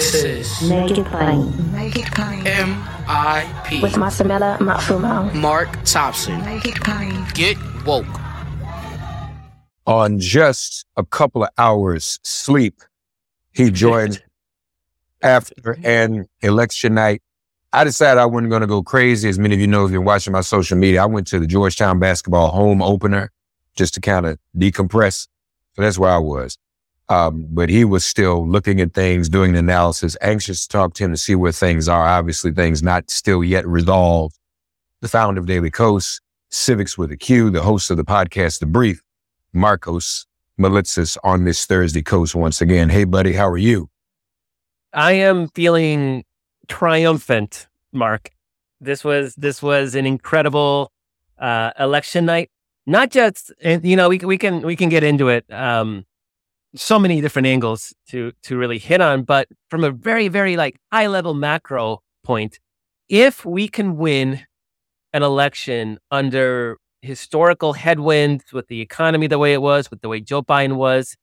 This is Make It Plain. Make It Plain. M.I.P. With my Samela, my Fumau. Mark Thompson. Make It Plain. Get woke. On just a couple of hours sleep, he joined after an election night. I decided I wasn't going to go crazy. As many of you know, if you're watching my social media, I went to the Georgetown basketball home opener just to kind of decompress. So that's where I was. But he was still looking at things, doing the analysis, anxious to talk to him to see where things are. Obviously, things not still yet resolved. The founder of Daily Coast, Civics with a Q, the host of the podcast, The Brief, Marcos Melitzis on this Thursday Coast once again. Hey, buddy, how are you? I am feeling triumphant, Mark. This was an incredible election night. Not just, you know, we can get into it. So many different angles to really hit on, but from a very, very like high level macro point, if we can win an election under historical headwinds with the economy the way it was, with the way Joe Biden was,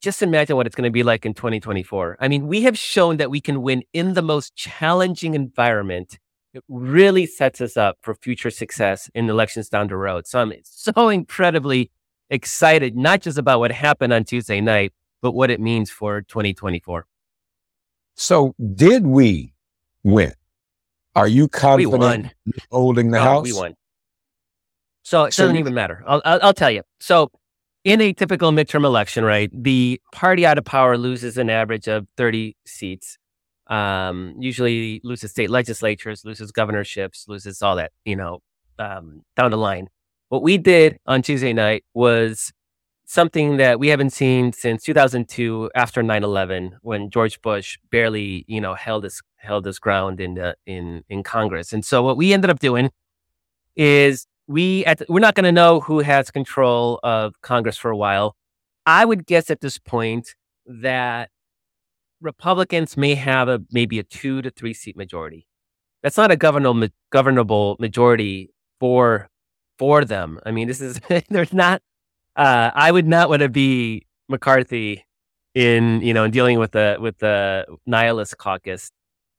just imagine what it's going to be like in 2024. I mean, we have shown that we can win in the most challenging environment. It really sets us up for future success in elections down the road. So I'm so incredibly excited, not just about what happened on Tuesday night, but what it means for 2024. So did we win? Are you confident we won? Holding the house? We won. So it doesn't even matter. I'll tell you. So in a typical midterm election, right, the party out of power loses an average of 30 seats, usually loses state legislatures, loses governorships, loses all that, you know, down the line. What we did on Tuesday night was something that we haven't seen since 2002 after 9/11, when George Bush barely, you know, held his ground in Congress. And so what we ended up doing is we're not going to know who has control of Congress for a while. I would guess at this point that Republicans may have maybe a 2 to 3 seat majority. That's not a governable majority for them. I mean, this is there's not. I would not want to be McCarthy in dealing with the nihilist caucus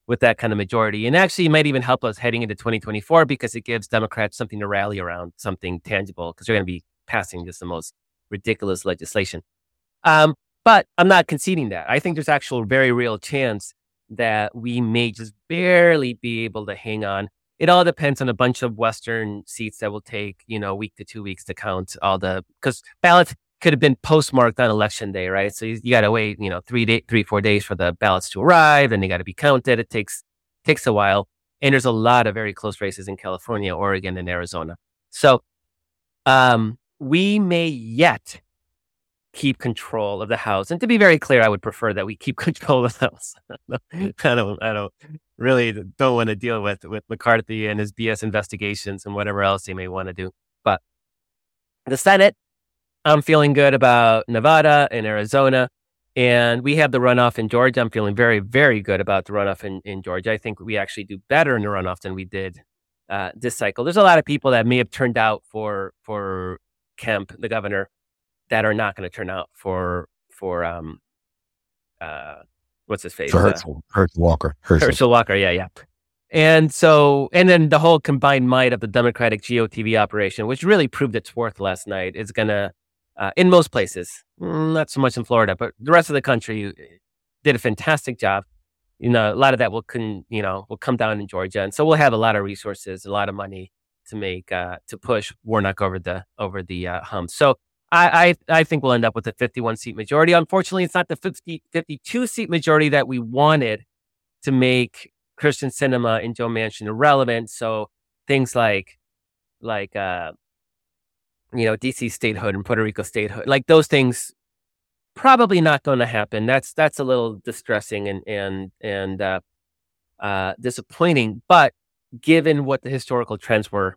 with that kind of majority. And actually, it might even help us heading into 2024 because it gives Democrats something to rally around, something tangible, because they're going to be passing just the most ridiculous legislation. But I'm not conceding that. I think there's actual very real chance that we may just barely be able to hang on. It all depends on a bunch of Western seats that will take, you know, a week to 2 weeks to count because ballots could have been postmarked on election day, right? So you got to wait, you know, 3 days, 4 days for the ballots to arrive, and they got to be counted. It takes a while. And there's a lot of very close races in California, Oregon, and Arizona. So we may yet keep control of the House. And to be very clear, I would prefer that we keep control of the House. I don't want to deal with McCarthy and his BS investigations and whatever else they may want to do. But the Senate, I'm feeling good about Nevada and Arizona. And we have the runoff in Georgia. I'm feeling very, very good about the runoff in Georgia. I think we actually do better in the runoff than we did this cycle. There's a lot of people that may have turned out for Kemp, the governor, that are not going to turn out for what's his face? For Herschel Walker. Herschel Walker, yeah. And so, and then the whole combined might of the Democratic GOTV operation, which really proved its worth last night, is going to, in most places, not so much in Florida, but the rest of the country did a fantastic job. You know, a lot of that will come down in Georgia. And so we'll have a lot of resources, a lot of money to make, to push Warnock over the hump. So, I think we'll end up with a 51 seat majority. Unfortunately, it's not the 52 seat majority that we wanted to make Christian Sinema and Joe Manchin irrelevant. So things like DC statehood and Puerto Rico statehood, like those things, probably not going to happen. That's a little distressing and disappointing. But given what the historical trends were,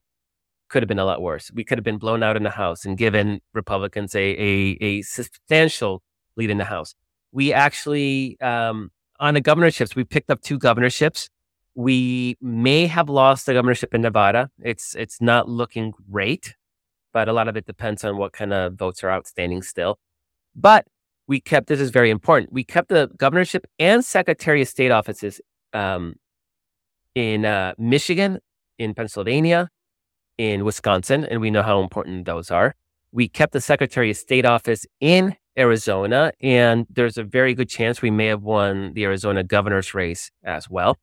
could have been a lot worse. We could have been blown out in the House and given Republicans a substantial lead in the House. We actually, on the governorships, we picked up 2 governorships. We may have lost the governorship in Nevada. It's not looking great, but a lot of it depends on what kind of votes are outstanding still. But we kept, this is very important, we kept the governorship and secretary of state offices in Michigan, in Pennsylvania, in Wisconsin, and we know how important those are. We kept the secretary of state office in Arizona, and there's a very good chance we may have won the Arizona governor's race as well.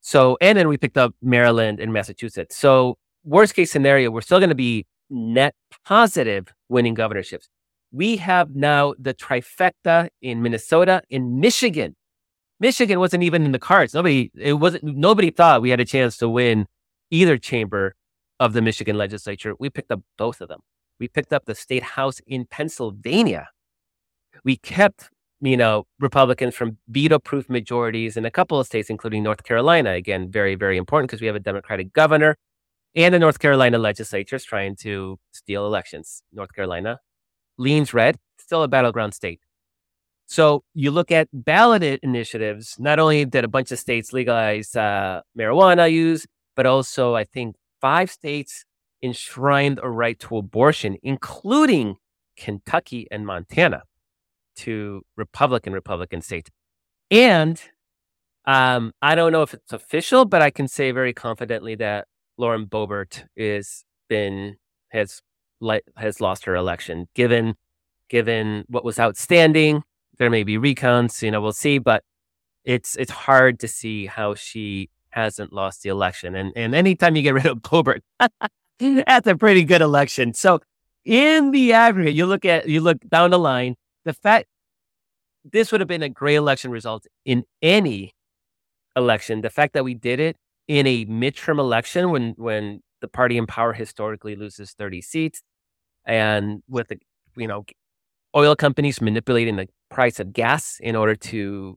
So, and then we picked up Maryland and Massachusetts. So worst case scenario, we're still going to be net positive winning governorships. We have now the trifecta in Minnesota, in Michigan. Michigan wasn't even in the cards. Nobody thought we had a chance to win either chamber of the Michigan legislature. We picked up both of them. We picked up the state house in Pennsylvania. We kept, Republicans from veto-proof majorities in a couple of states, including North Carolina. Again, very, very important because we have a Democratic governor and the North Carolina legislature is trying to steal elections. North Carolina leans red, still a battleground state. So you look at ballot initiatives, not only did a bunch of states legalize marijuana use, but also I think 5 states enshrined a right to abortion, including Kentucky and Montana, to Republican states. And I don't know if it's official, but I can say very confidently that Lauren Boebert has lost her election. Given what was outstanding, there may be recounts. We'll see, but it's hard to see how she hasn't lost the election. And anytime you get rid of Boebert, that's a pretty good election. So in the aggregate, you look down the line. The fact this would have been a great election result in any election. The fact that we did it in a midterm election when the party in power historically loses 30 seats, and with the oil companies manipulating the price of gas in order to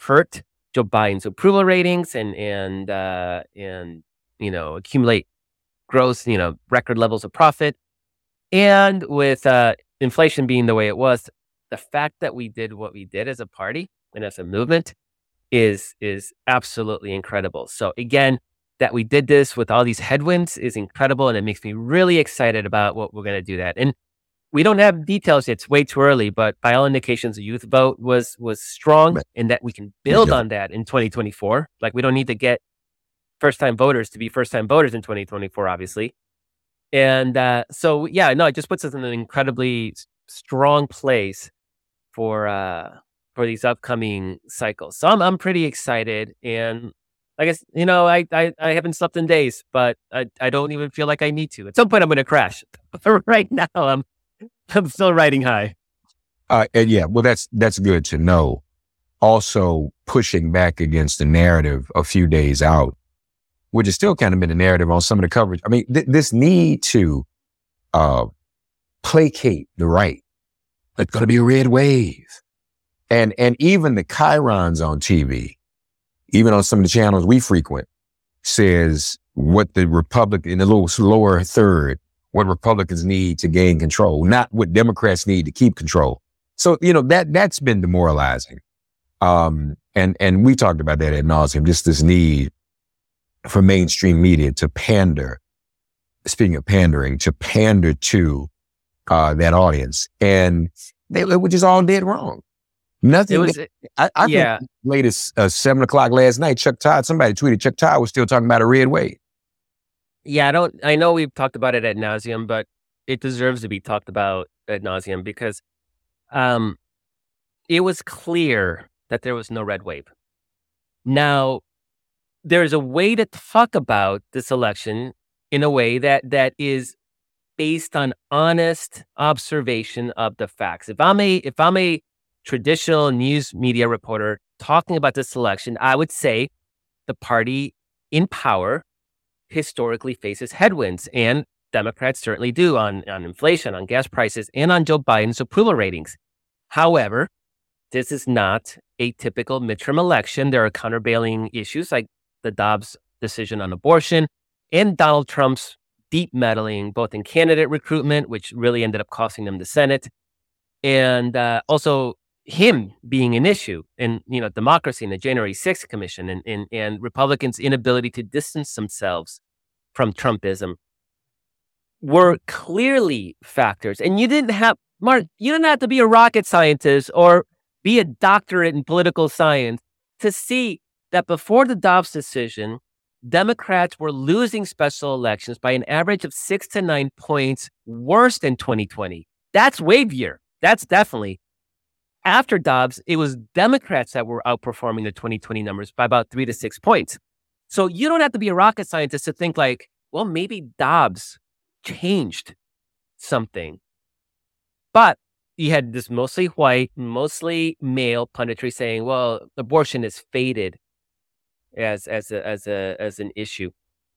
hurt Joe Biden's approval ratings and accumulate gross record levels of profit, and with inflation being the way it was, the fact that we did what we did as a party and as a movement is absolutely incredible. So again, that we did this with all these headwinds is incredible, and it makes me really excited about what we're going to do that. And we don't have details yet; it's way too early. But by all indications, the youth vote was strong, and that we can build on that in 2024. Like, we don't need to get first-time voters to be first-time voters in 2024, obviously. And it just puts us in an incredibly strong place for these upcoming cycles. So I'm pretty excited, and I guess, I haven't slept in days, but I don't even feel like I need to. At some point, I'm going to crash. But right now, I'm still riding high. That's good to know. Also, pushing back against the narrative a few days out, which has still kind of been a narrative on some of the coverage. I mean, this need to placate the right. It's going to be a red wave. And even the chyrons on TV, even on some of the channels we frequent, says what the Republican, in the little lower third, what Republicans need to gain control, not what Democrats need to keep control. So, that's been demoralizing. And we talked about that ad nauseum, just this need for mainstream media to pander, speaking of pandering, to pander to that audience. And they were just all dead wrong. Nothing. It was, think latest 7:00 last night, Chuck Todd, somebody tweeted Chuck Todd was still talking about a red wave. Yeah, I know we've talked about it ad nauseum, but it deserves to be talked about ad nauseum because it was clear that there was no red wave. Now, there's a way to talk about this election in a way that is based on honest observation of the facts. If I'm a traditional news media reporter talking about this election, I would say the party in power historically faces headwinds, and Democrats certainly do on inflation, on gas prices, and on Joe Biden's approval ratings. However, this is not a typical midterm election. There are countervailing issues like the Dobbs decision on abortion and Donald Trump's deep meddling, both in candidate recruitment, which really ended up costing them the Senate, and also him being an issue in, democracy and the January 6th commission and Republicans' inability to distance themselves from Trumpism were clearly factors. And you didn't have Mark, you don't have to be a rocket scientist or be a doctorate in political science to see that before the Dobbs decision, Democrats were losing special elections by an average of 6 to 9 points worse than 2020. That's wave year. That's definitely. After Dobbs, it was Democrats that were outperforming the 2020 numbers by about 3 to 6 points. So you don't have to be a rocket scientist to think like, well, maybe Dobbs changed something. But you had this mostly white, mostly male punditry saying, well, abortion is faded as an issue.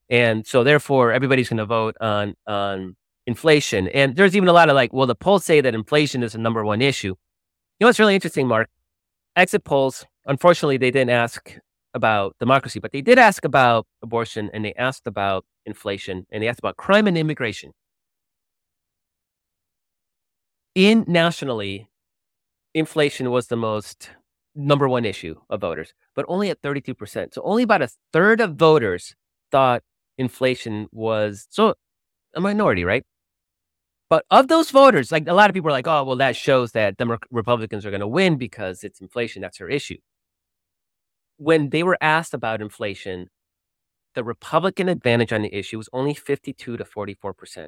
And so therefore everybody's going to vote on inflation. And there's even a lot of like, well, the polls say that inflation is the number one issue. You know what's really interesting, Mark? Exit polls, unfortunately, they didn't ask about democracy, but they did ask about abortion, and they asked about inflation, and they asked about crime and immigration. Nationally, inflation was the most number one issue of voters, but only at 32%. So only about a third of voters thought inflation was, so a minority, right? But of those voters, like a lot of people are like, oh, well, that shows that Republicans are going to win because it's inflation. That's their issue. When they were asked about inflation, the Republican advantage on the issue was only 52 to 44%.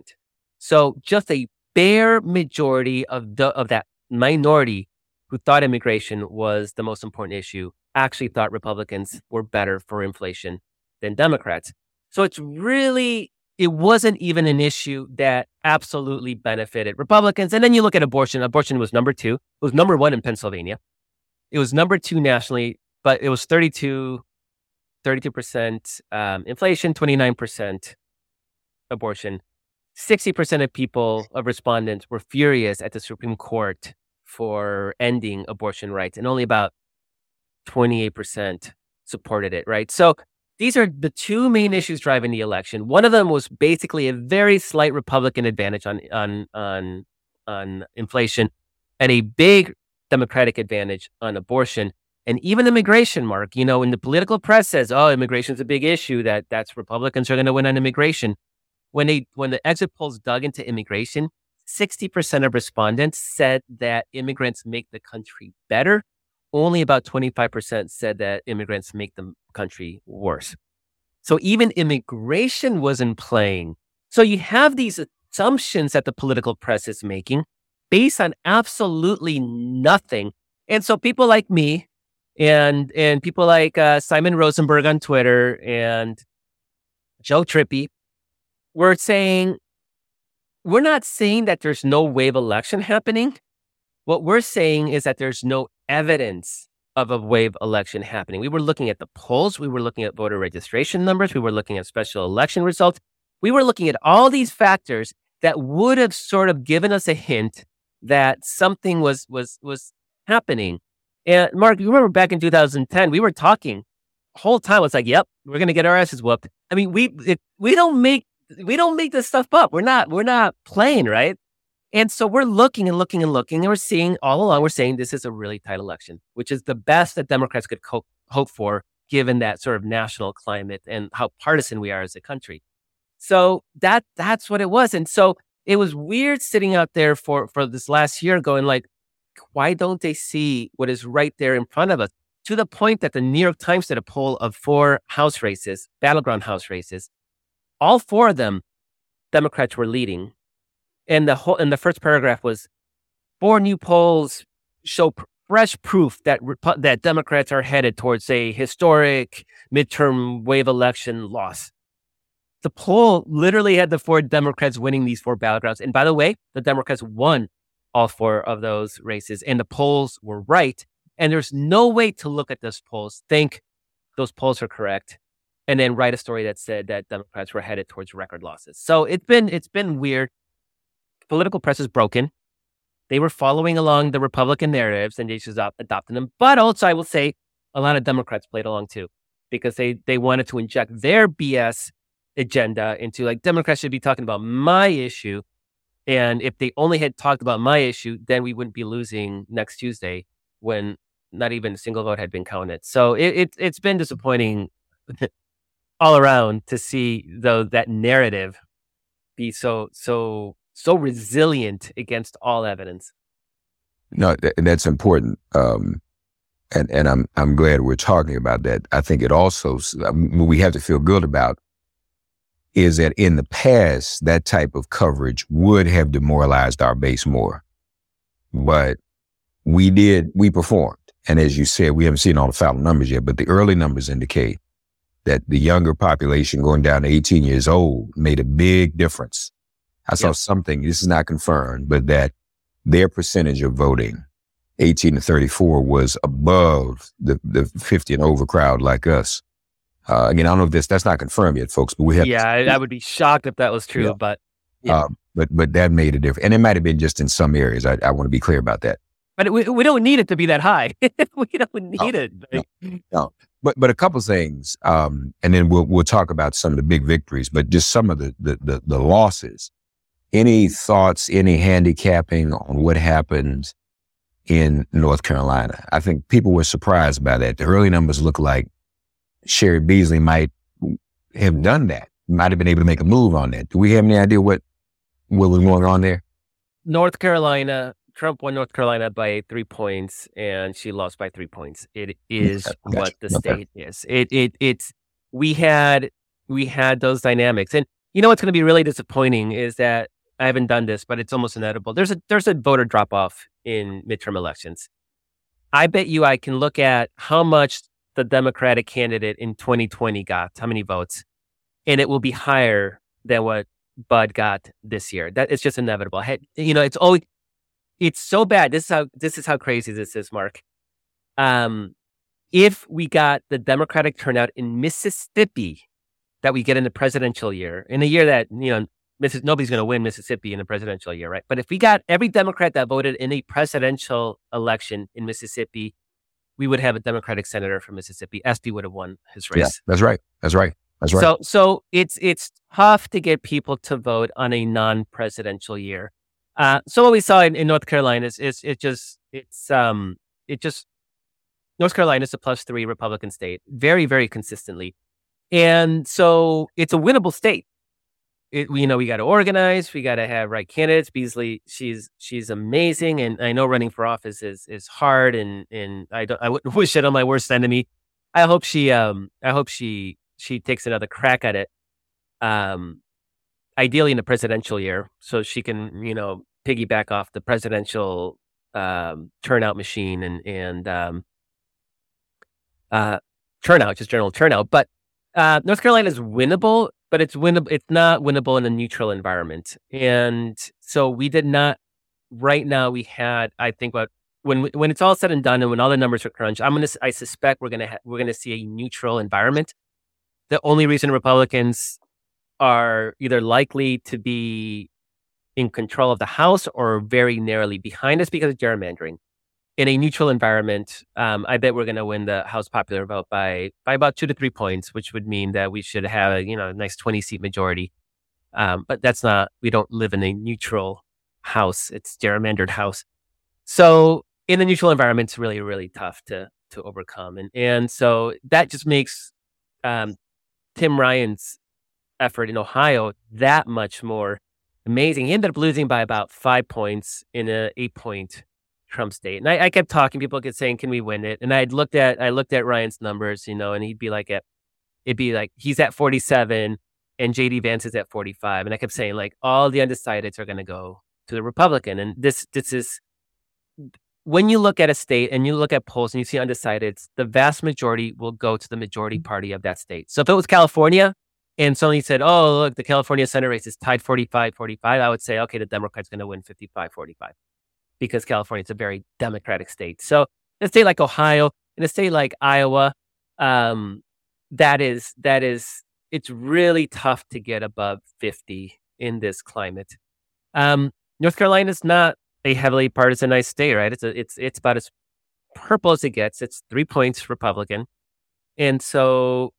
So just a bare majority of that minority who thought immigration was the most important issue actually thought Republicans were better for inflation than Democrats. So it's really, it wasn't even an issue that absolutely benefited Republicans. And then you look at abortion. Abortion was number two. It was number one in Pennsylvania. It was number two nationally, but it was 32% inflation, 29% abortion. 60% of respondents were furious at the Supreme Court for ending abortion rights, and only about 28% supported it, right? So these are the two main issues driving the election. One of them was basically a very slight Republican advantage on inflation and a big Democratic advantage on abortion. And even immigration, Mark, you know, when the political press says, oh, immigration is a big issue, that's Republicans are going to win on immigration. When the exit polls dug into immigration, 60% of respondents said that immigrants make the country better. Only about 25% said that immigrants make the country worse. So even immigration wasn't playing. So you have these assumptions that the political press is making based on absolutely nothing. And so people like me and people like Simon Rosenberg on Twitter and Joe Trippi, we're not saying that there's no wave election happening. What we're saying is that there's no evidence of a wave election happening. We were looking at the polls. We were looking at voter registration numbers. We were looking at special election results. We were looking at all these factors that would have sort of given us a hint that something was happening. And Mark, you remember back in 2010, we were talking the whole time. It's like, yep, we're going to get our asses whooped. I mean, we don't make this stuff up. We're not playing, right? And so we're looking, and we're seeing all along, we're saying this is a really tight election, which is the best that Democrats could hope for, given that sort of national climate and how partisan we are as a country. So that's what it was. And so it was weird sitting out there for this last year going like, why don't they see what is right there in front of us? To the point that the New York Times did a poll of 4 House races, battleground House races. All 4 of them, Democrats were leading. And the first paragraph was, 4 new polls show fresh proof that Democrats are headed towards a historic midterm wave election loss. The poll literally had the 4 Democrats winning these 4 battlegrounds. And by the way, the Democrats won all 4 of those races, and the polls were right. And there's no way to look at those polls, think those polls are correct, and then write a story that said that Democrats were headed towards record losses. So it's been weird. Political press is broken. They were following along the Republican narratives and they just adopted them. But also, I will say, a lot of Democrats played along too, because they wanted to inject their BS agenda into like, Democrats should be talking about my issue. And if they only had talked about my issue, then we wouldn't be losing next Tuesday when not even a single vote had been counted. So it's been disappointing all around to see, though, that narrative be so so resilient against all evidence. No, that's important. And I'm glad we're talking about that. I think it also, what we have to feel good about is that in the past, that type of coverage would have demoralized our base more. But we performed. And as you said, we haven't seen all the final numbers yet, but the early numbers indicate that the younger population going down to 18 years old made a big difference. I saw something, this is not confirmed, but that their percentage of voting, 18 to 34, was above the 50 and over crowd like us. Again, I don't know if that's not confirmed yet, folks, but we have. Yeah, I would be shocked if that was true, but. Yeah. But that made a difference. And it might have been just in some areas. I want to be clear about that. But we don't need it to be that high. We don't need it. No. But a couple things, and then we'll talk about some of the big victories, but just some of the losses. Any thoughts, any handicapping on what happened in North Carolina? I think people were surprised by that. The early numbers look like Sherry Beasley might have done that, might have been able to make a move on that. Do we have any idea what was going on there? North Carolina. Trump won North Carolina by 3 points, and she lost by 3 points. It is what the state is. It's we had those dynamics, and you know what's going to be really disappointing is that I haven't done this, but it's almost inevitable. There's a voter drop off in midterm elections. I bet you I can look at how much the Democratic candidate in 2020 got, how many votes, and it will be higher than what Bud got this year. That it's just inevitable. It's always. It's so bad. This is how crazy this is, Mark. If we got the Democratic turnout in Mississippi that we get in the presidential year, in a year that, nobody's going to win Mississippi in a presidential year, right? But if we got every Democrat that voted in a presidential election in Mississippi, we would have a Democratic senator from Mississippi. Espy would have won his race. Yeah, that's right. So it's tough to get people to vote on a non-presidential year. So what we saw in North Carolina is North Carolina is a +3 Republican state, very, very consistently. And so it's a winnable state. We got to organize. We got to have right candidates. Beasley, she's amazing. And I know running for office is hard. And I wouldn't wish it on my worst enemy. I hope she takes another crack at it. Ideally in a presidential year, so she can, piggyback off the presidential turnout machine and turnout, just general turnout. But North Carolina is winnable, but it's winnable. It's not winnable in a neutral environment, and so we did not. Right now, we had, I think, when it's all said and done, and when all the numbers are crunched, I suspect we're gonna see a neutral environment. The only reason Republicans are either likely to be in control of the House or very narrowly behind us because of gerrymandering. In a neutral environment, I bet we're going to win the House popular vote by about 2 to 3 points, which would mean that we should have a nice 20-seat majority. But that's not, we don't live in a neutral House. It's gerrymandered House. So in a neutral environment, it's really, really tough to overcome. And so that just makes Tim Ryan's effort in Ohio that much more amazing. He ended up losing by about 5 points in an 8-point Trump state. And I kept talking, people kept saying, can we win it? And I looked at Ryan's numbers, and he'd be like he's at 47 and JD Vance is at 45. And I kept saying, all the undecideds are gonna go to the Republican. And this is when you look at a state and you look at polls and you see undecideds, the vast majority will go to the majority party of that state. So if it was California, and somebody said, oh, look, the California Senate race is tied 45-45. I would say, okay, the Democrat's going to win 55-45 because California is a very Democratic state. So in a state like Ohio, in a state like Iowa, it's really tough to get above 50 in this climate. North Carolina is not a heavily partisanized state, right? It's about as purple as it gets. It's 3 points Republican. And so,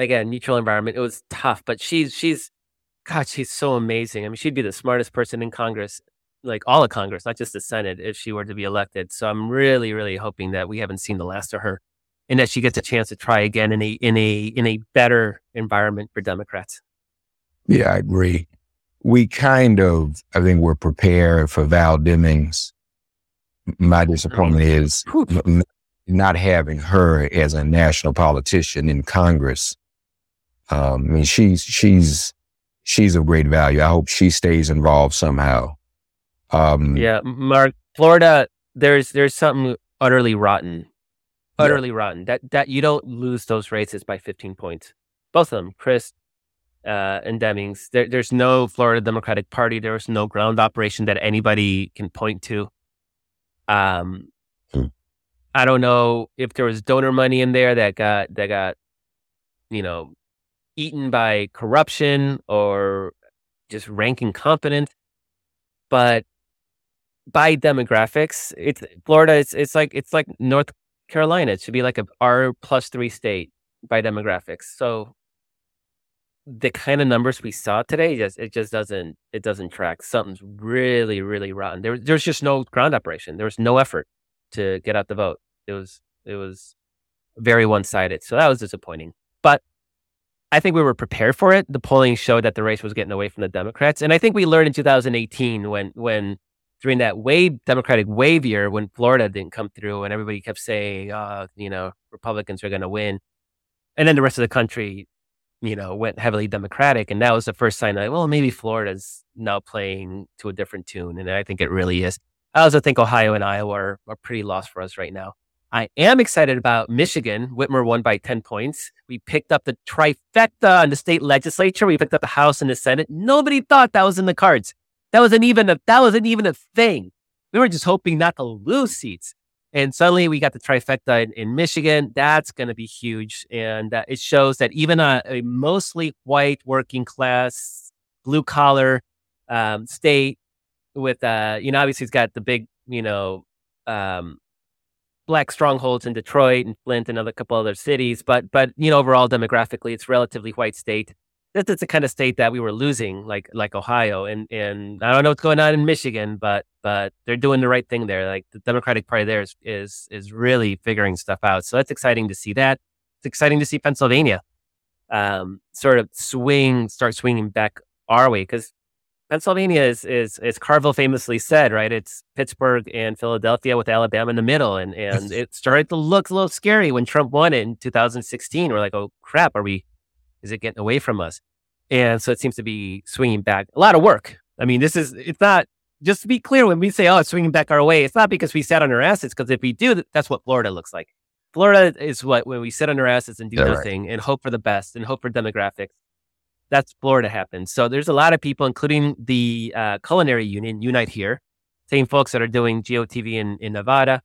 again, neutral environment. It was tough, but she's so amazing. I mean, she'd be the smartest person in Congress, like all of Congress, not just the Senate, if she were to be elected. So I'm really, really hoping that we haven't seen the last of her, and that she gets a chance to try again in a better environment for Democrats. Yeah, I agree. we kind of, I think we're prepared for Val Demings. My disappointment is not having her as a national politician in Congress. I mean, she's of great value. I hope she stays involved somehow. Yeah, Mark, Florida, there's something utterly rotten. That you don't lose those races by 15 points. Both of them, Chris and Demings. There's no Florida Democratic Party. There was no ground operation that anybody can point to. I don't know if there was donor money in there that got, you know, eaten by corruption or just rank incompetence. But by demographics, it's Florida. It's like North Carolina. It should be like a R+3 state by demographics. So the kind of numbers we saw today, it just doesn't track. Something's really, really rotten. There's just no ground operation. There was no effort to get out the vote. It was very one-sided. So that was disappointing. But I think we were prepared for it. The polling showed that the race was getting away from the Democrats. And I think we learned in 2018 when during that wave, Democratic wave year, when Florida didn't come through and everybody kept saying, Republicans are going to win. And then the rest of the country, went heavily Democratic. And that was the first sign that, well, maybe Florida's now playing to a different tune. And I think it really is. I also think Ohio and Iowa are pretty lost for us right now. I am excited about Michigan. Whitmer won by 10 points. We picked up the trifecta in the state legislature. We picked up the House and the Senate. Nobody thought that was in the cards. That wasn't even a thing. We were just hoping not to lose seats. And suddenly we got the trifecta in Michigan. That's going to be huge. And it shows that even a mostly white, working class, blue collar state with, obviously it's got the big, black strongholds in Detroit and Flint and couple other cities. But overall, demographically, it's a relatively white state. That's the kind of state that we were losing, like Ohio. And I don't know what's going on in Michigan, but they're doing the right thing there. Like the Democratic Party there is really figuring stuff out. So that's exciting to see that. It's exciting to see Pennsylvania start swinging back our way. Because Pennsylvania is Carville famously said, right? It's Pittsburgh and Philadelphia with Alabama in the middle. And it started to look a little scary when Trump won it in 2016. We're like, oh crap, is it getting away from us? And so it seems to be swinging back. A lot of work. I mean, it's not, just to be clear, when we say, oh, it's swinging back our way, it's not because we sat on our assets, because if we do, that's what Florida looks like. Florida is when we sit on our assets and do nothing and hope for the best and hope for demographics. That's Florida happened. So there's a lot of people, including the culinary union, Unite Here, same folks that are doing GOTV in Nevada,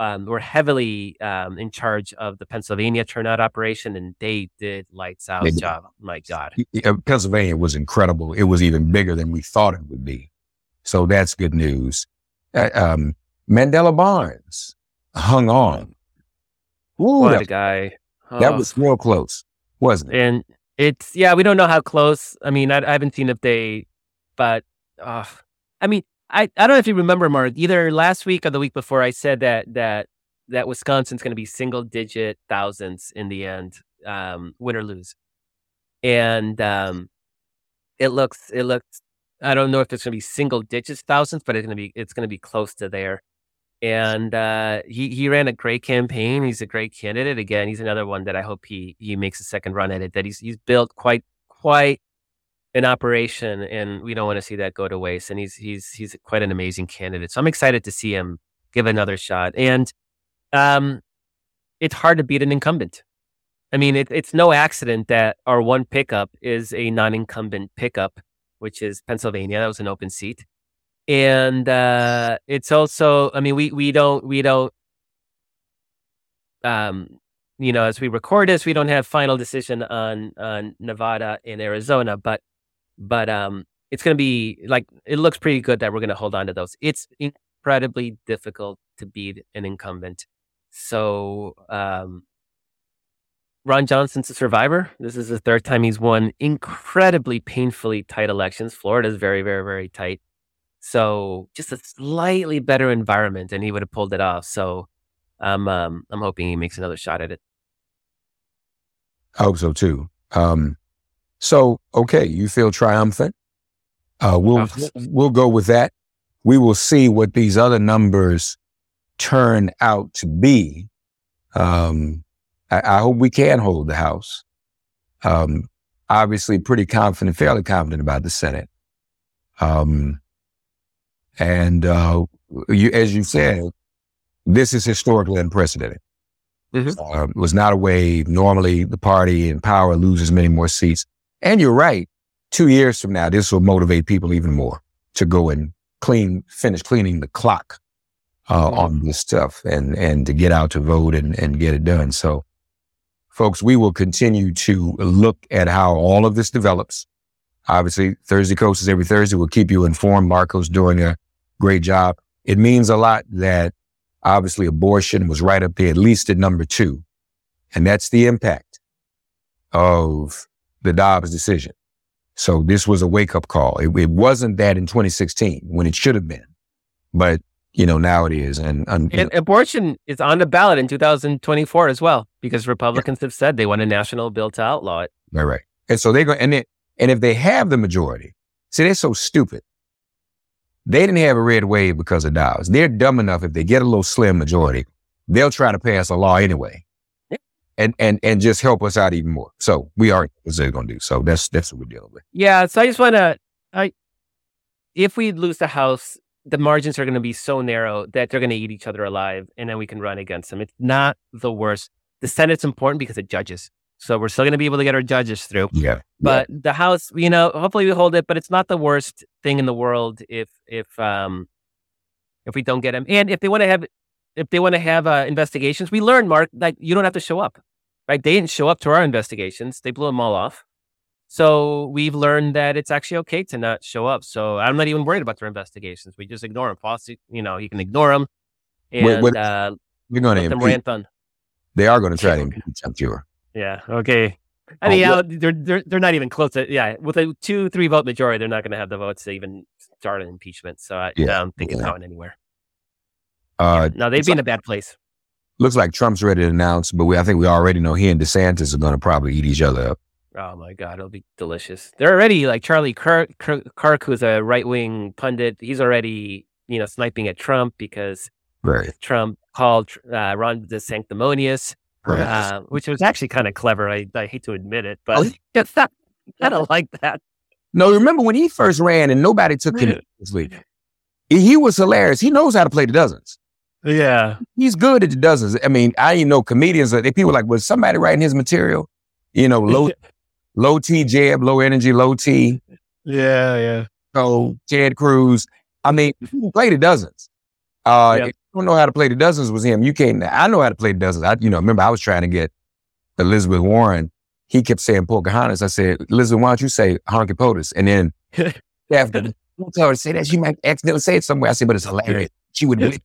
were heavily in charge of the Pennsylvania turnout operation, and they did lights out job. My God. Pennsylvania was incredible. It was even bigger than we thought it would be. So that's good news. Mandela Barnes hung on. Ooh, what a guy. Oh. That was real close, wasn't it? And it's, we don't know how close. I mean, I haven't seen if they, but, I don't know if you remember, Mark, either last week or the week before, I said that Wisconsin's going to be single digit thousands in the end, win or lose. And it looks, I don't know if it's going to be single digits thousands, but it's going to be close to there. And he ran a great campaign. He's a great candidate. Again, he's another one that I hope he makes a second run at it, that he's built quite an operation, and we don't want to see that go to waste. And he's quite an amazing candidate. So I'm excited to see him give another shot. And it's hard to beat an incumbent. I mean, it's no accident that our one pickup is a non-incumbent pickup, which is Pennsylvania. That was an open seat. And it's also, I mean, we don't, as we record this, we don't have final decision on Nevada and Arizona, but it's going to be like, it looks pretty good that we're going to hold on to those. It's incredibly difficult to beat an incumbent. So Ron Johnson's a survivor. This is the third time he's won incredibly painfully tight elections. Florida is very, very, very tight. So just a slightly better environment, and he would have pulled it off. So I'm hoping he makes another shot at it. I hope so too. So, okay. You feel triumphant? We'll go with that. We will see what these other numbers turn out to be. I hope we can hold the House. Obviously pretty confident, fairly confident about the Senate. As you said, this is historically unprecedented. Mm-hmm. It was not a way normally the party in power loses many more seats. And you're right. 2 years from now, this will motivate people even more to go and finish cleaning the clock on this stuff and to get out to vote and get it done. So, folks, we will continue to look at how all of this develops. Obviously, Thursday Coast is every Thursday. We'll keep you informed. Marcos doing a great job. It means a lot that obviously abortion was right up there, at least at number 2. And that's the impact of the Dobbs decision. So this was a wake-up call. It wasn't that in 2016 when it should have been, but now it is. And abortion is on the ballot in 2024 as well, because Republicans have said they want a national bill to outlaw it. Right. And so and if they have the majority, see, they're so stupid. They didn't have a red wave because of Dobbs. They're dumb enough. If they get a little slim majority, they'll try to pass a law anyway. And just help us out even more. So we are what they're going to do. So that's what we're dealing with. Yeah. So I just want to, if we lose the House, the margins are going to be so narrow that they're going to eat each other alive, and then we can run against them. It's not the worst. The Senate's important because it judges. So we're still going to be able to get our judges through. Yeah. But the House, hopefully we hold it. But it's not the worst thing in the world if we don't get them, and if they want to have investigations, we learn, Mark, like you don't have to show up. Right? They didn't show up to our investigations. They blew them all off. So we've learned that it's actually okay to not show up. So I'm not even worried about their investigations. We just ignore them. Foster, you can ignore them. And you're going to rant on. They are going to try to impeach, I'm sure. Yeah. Okay. They're not even close to. Yeah. With a 2-3 vote majority, they're not going to have the votes to even start an impeachment. So I don't think it's going anywhere. No, they'd be in a bad place. Looks like Trump's ready to announce, but I think we already know he and DeSantis are going to probably eat each other up. Oh, my God. It'll be delicious. They're already, like Charlie Kirk, who's a right-wing pundit, he's already, sniping at Trump because Trump called Ron DeSanctimonious, which was actually kind of clever. I hate to admit it, but I don't like that. No, remember when he first ran and nobody took him seriously? He was hilarious. He knows how to play the dozens. Yeah. He's good at the dozens. I mean, I didn't know comedians. People are like, was somebody writing his material? Low T jab, low energy, low T. Yeah, yeah. So Ted Cruz. I mean, he played the dozens. If you don't know how to play the dozens was him. You can't. I know how to play the dozens. Remember I was trying to get Elizabeth Warren. He kept saying Pocahontas. I said, Elizabeth, why don't you say honky potus? And then after don't tell her to say that. She might accidentally say it somewhere. I said, but it's hilarious. She would do it.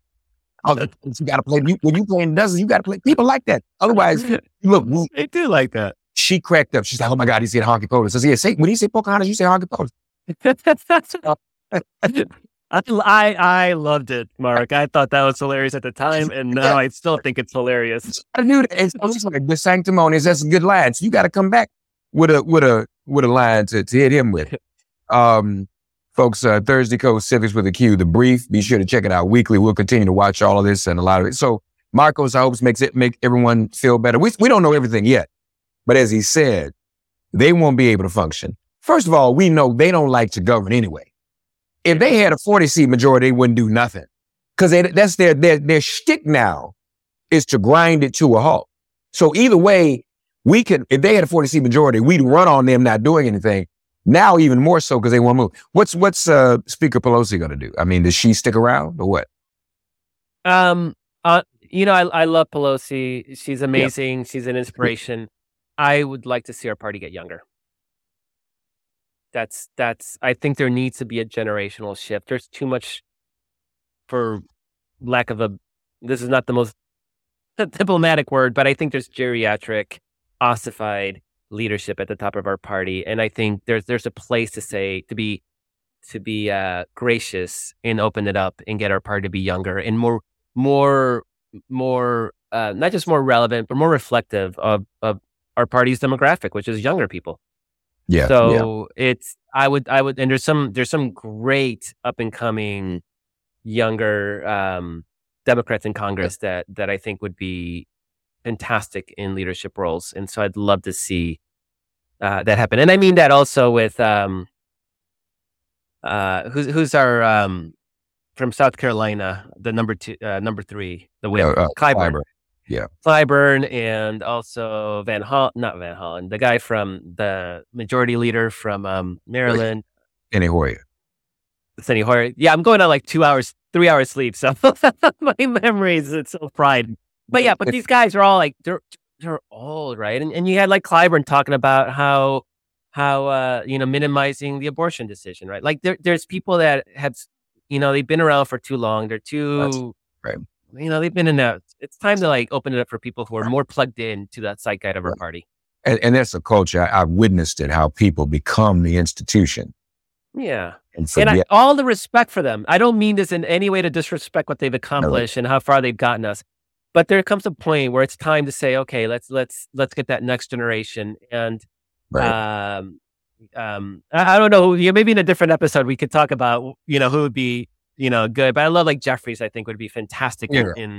You got to play. When you playing dozens, you got to play. People like that. Otherwise, they do like that. She cracked up. She's like, oh my God, he said honky potus. I said, when he said Pocahontas, you say honky potus. I loved it, Mark. I thought that was hilarious at the time, and now I still think it's hilarious. I knew that. It's like the sanctimonious. That's a good line. So you got to come back with a line to hit him with. Folks, Thursday Coast Civics with a Q, The Brief. Be sure to check it out weekly. We'll continue to watch all of this and a lot of it. So Marcos, I hope, make everyone feel better. We don't know everything yet, but as he said, they won't be able to function. First of all, we know they don't like to govern anyway. If they had a 40-seat majority, they wouldn't do nothing because that's their shtick now is to grind it to a halt. So either way, we could. If they had a 40-seat majority, we'd run on them not doing anything. Now even more so because they won't move. What's Speaker Pelosi going to do? I mean, does she stick around or what? I love Pelosi. She's amazing. Yep. She's an inspiration. I would like to see our party get younger. That's. I think there needs to be a generational shift. There's too much, for lack of a. This is not the most diplomatic word, but I think there's geriatric, ossified leadership at the top of our party, and I think there's a place to say to be gracious and open it up and get our party to be younger and more not just more relevant but more reflective of our party's demographic, which is younger people. Yeah. So it's, I would, and there's some great up and coming younger Democrats in Congress that I think would be fantastic in leadership roles. And so I'd love to see that happen. And I mean that also with who's our from South Carolina, the number three, the whip, Clyburn. Clyburn. Yeah, Clyburn, and also not Van Hollen, the guy from the majority leader from Maryland. Steny Hoyer. Yeah, I'm going on like 3 hours sleep, so my memories, it's so fried. But yeah, but these guys are all like, they're old, right? And you had like Clyburn talking about how minimizing the abortion decision, right? Like there's people that have, they've been around for too long. They're too, right. They've been in that. It's time to like open it up for people who are more plugged in to that zeitgeist of our party. And that's the culture. I've witnessed it, how people become the institution. Yeah. And all the respect for them. I don't mean this in any way to disrespect what they've accomplished and how far they've gotten us. But there comes a point where it's time to say, okay, let's get that next generation. And I don't know, maybe in a different episode we could talk about, who would be, good. But I love like Jeffries, I think would be fantastic in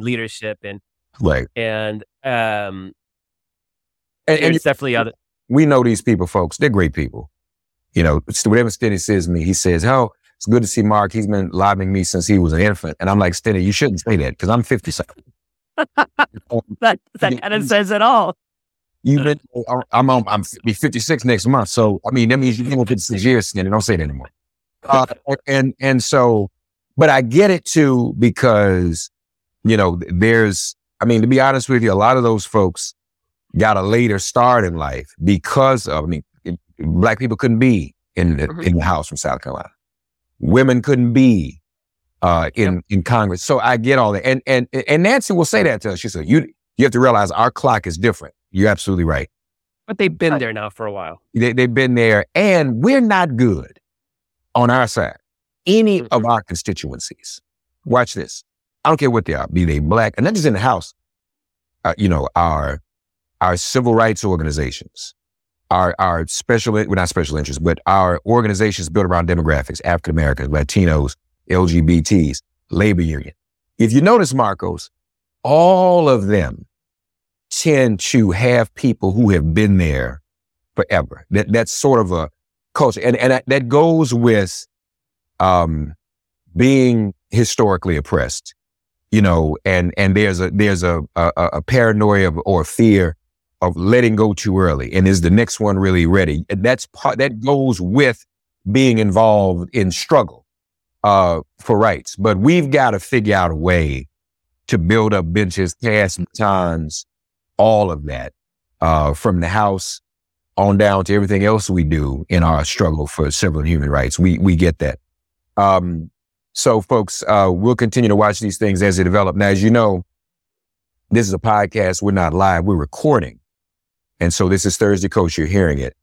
leadership and right. And it's definitely other. We know these people, folks. They're great people. Whatever Steny says to me, he says, "Oh, it's good to see Mark. He's been lobbying me since he was an infant." And I'm like, "Steny, you shouldn't say that because I'm 57." that kind of says it all. I'm 56 next month, so I mean that means you've been with 56 years, Steny. Don't say that anymore. And so, but I get it too because to be honest with you, a lot of those folks got a later start in life because of Black people couldn't be in the House from South Carolina. Women couldn't be in Congress. So I get all that. And Nancy will say that to us. She said, you have to realize our clock is different. You're absolutely right. But they've been there now for a while. They've been there. And we're not good on our side. Any of our constituencies. Watch this. I don't care what they are. Be they Black. And not just in the House. Our civil rights organizations. Our not special interests, but our organizations built around demographics, African-Americans, Latinos, LGBTs, labor union. If you notice, Marcos, all of them tend to have people who have been there forever. That's sort of a culture. And that goes with being historically oppressed, and there's a paranoia or fear of letting go too early, and is the next one really ready? And that's part that goes with being involved in struggle for rights. But we've got to figure out a way to build up benches, cast batons, all of that, from the House on down to everything else we do in our struggle for civil and human rights. We get that. So, folks, we'll continue to watch these things as they develop. Now, as you know, this is a podcast. We're not live. We're recording. And so this is Thursday Coast. You're hearing it.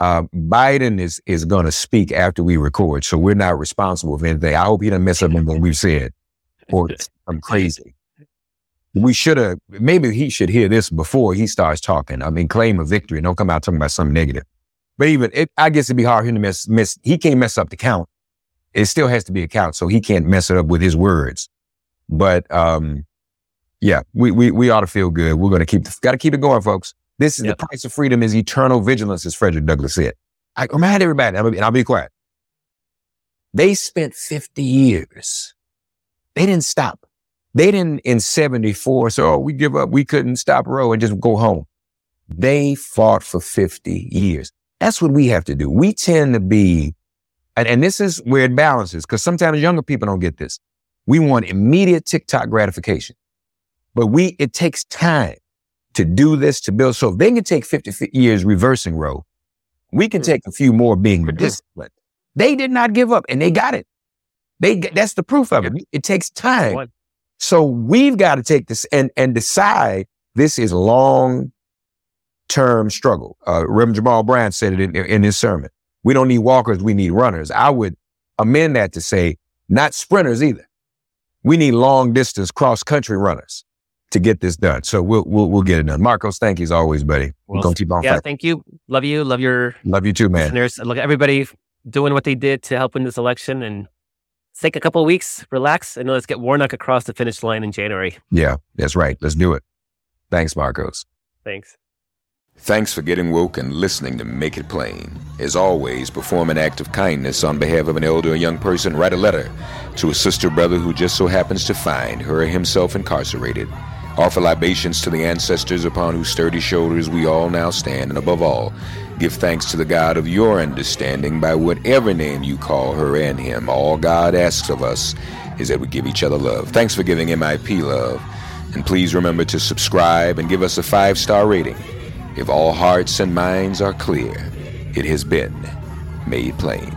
Biden is going to speak after we record. So we're not responsible for anything. I hope he doesn't mess up on what we've said. Or I'm crazy. Maybe he should hear this before he starts talking. Claim a victory. Don't come out talking about something negative. But I guess it'd be hard for him to miss. He can't mess up the count. It still has to be a count. So he can't mess it up with his words. But we ought to feel good. We're going to got to keep it going, folks. This is the price of freedom is eternal vigilance, as Frederick Douglass said. I remind everybody, and I'll be quiet. They spent 50 years. They didn't stop. They didn't in 74. So we give up. We couldn't stop Roe and just go home. They fought for 50 years. That's what we have to do. We tend to be, and this is where it balances, because sometimes younger people don't get this. We want immediate TikTok gratification, but it takes time to do this, to build. So if they can take 50 years reversing Roe, we can take a few more being disciplined. They did not give up, and they got it. That's the proof of it. It takes time. So we've got to take this and decide this is long-term struggle. Reverend Jamal Bryant said it in his sermon. We don't need walkers, we need runners. I would amend that to say not sprinters either. We need long-distance cross-country runners. to get this done. So we'll get it done. Marcos, thank you as always, buddy. We're gonna keep on fighting. Thank you. Love you. Love you too, man. Listeners, look, everybody doing what they did to help win this election, and take a couple of weeks, relax, and let's get Warnock across the finish line in January. Yeah, that's right. Let's do it. Thanks, Marcos. Thanks. Thanks for getting woke and listening to Make It Plain. As always, perform an act of kindness on behalf of an elder or young person. Write a letter to a sister or brother who just so happens to find her or himself incarcerated. Offer libations to the ancestors upon whose sturdy shoulders we all now stand. And above all, give thanks to the God of your understanding by whatever name you call her and him. All God asks of us is that we give each other love. Thanks for giving M.I.P. love. And please remember to subscribe and give us a 5-star rating. If all hearts and minds are clear, it has been made plain.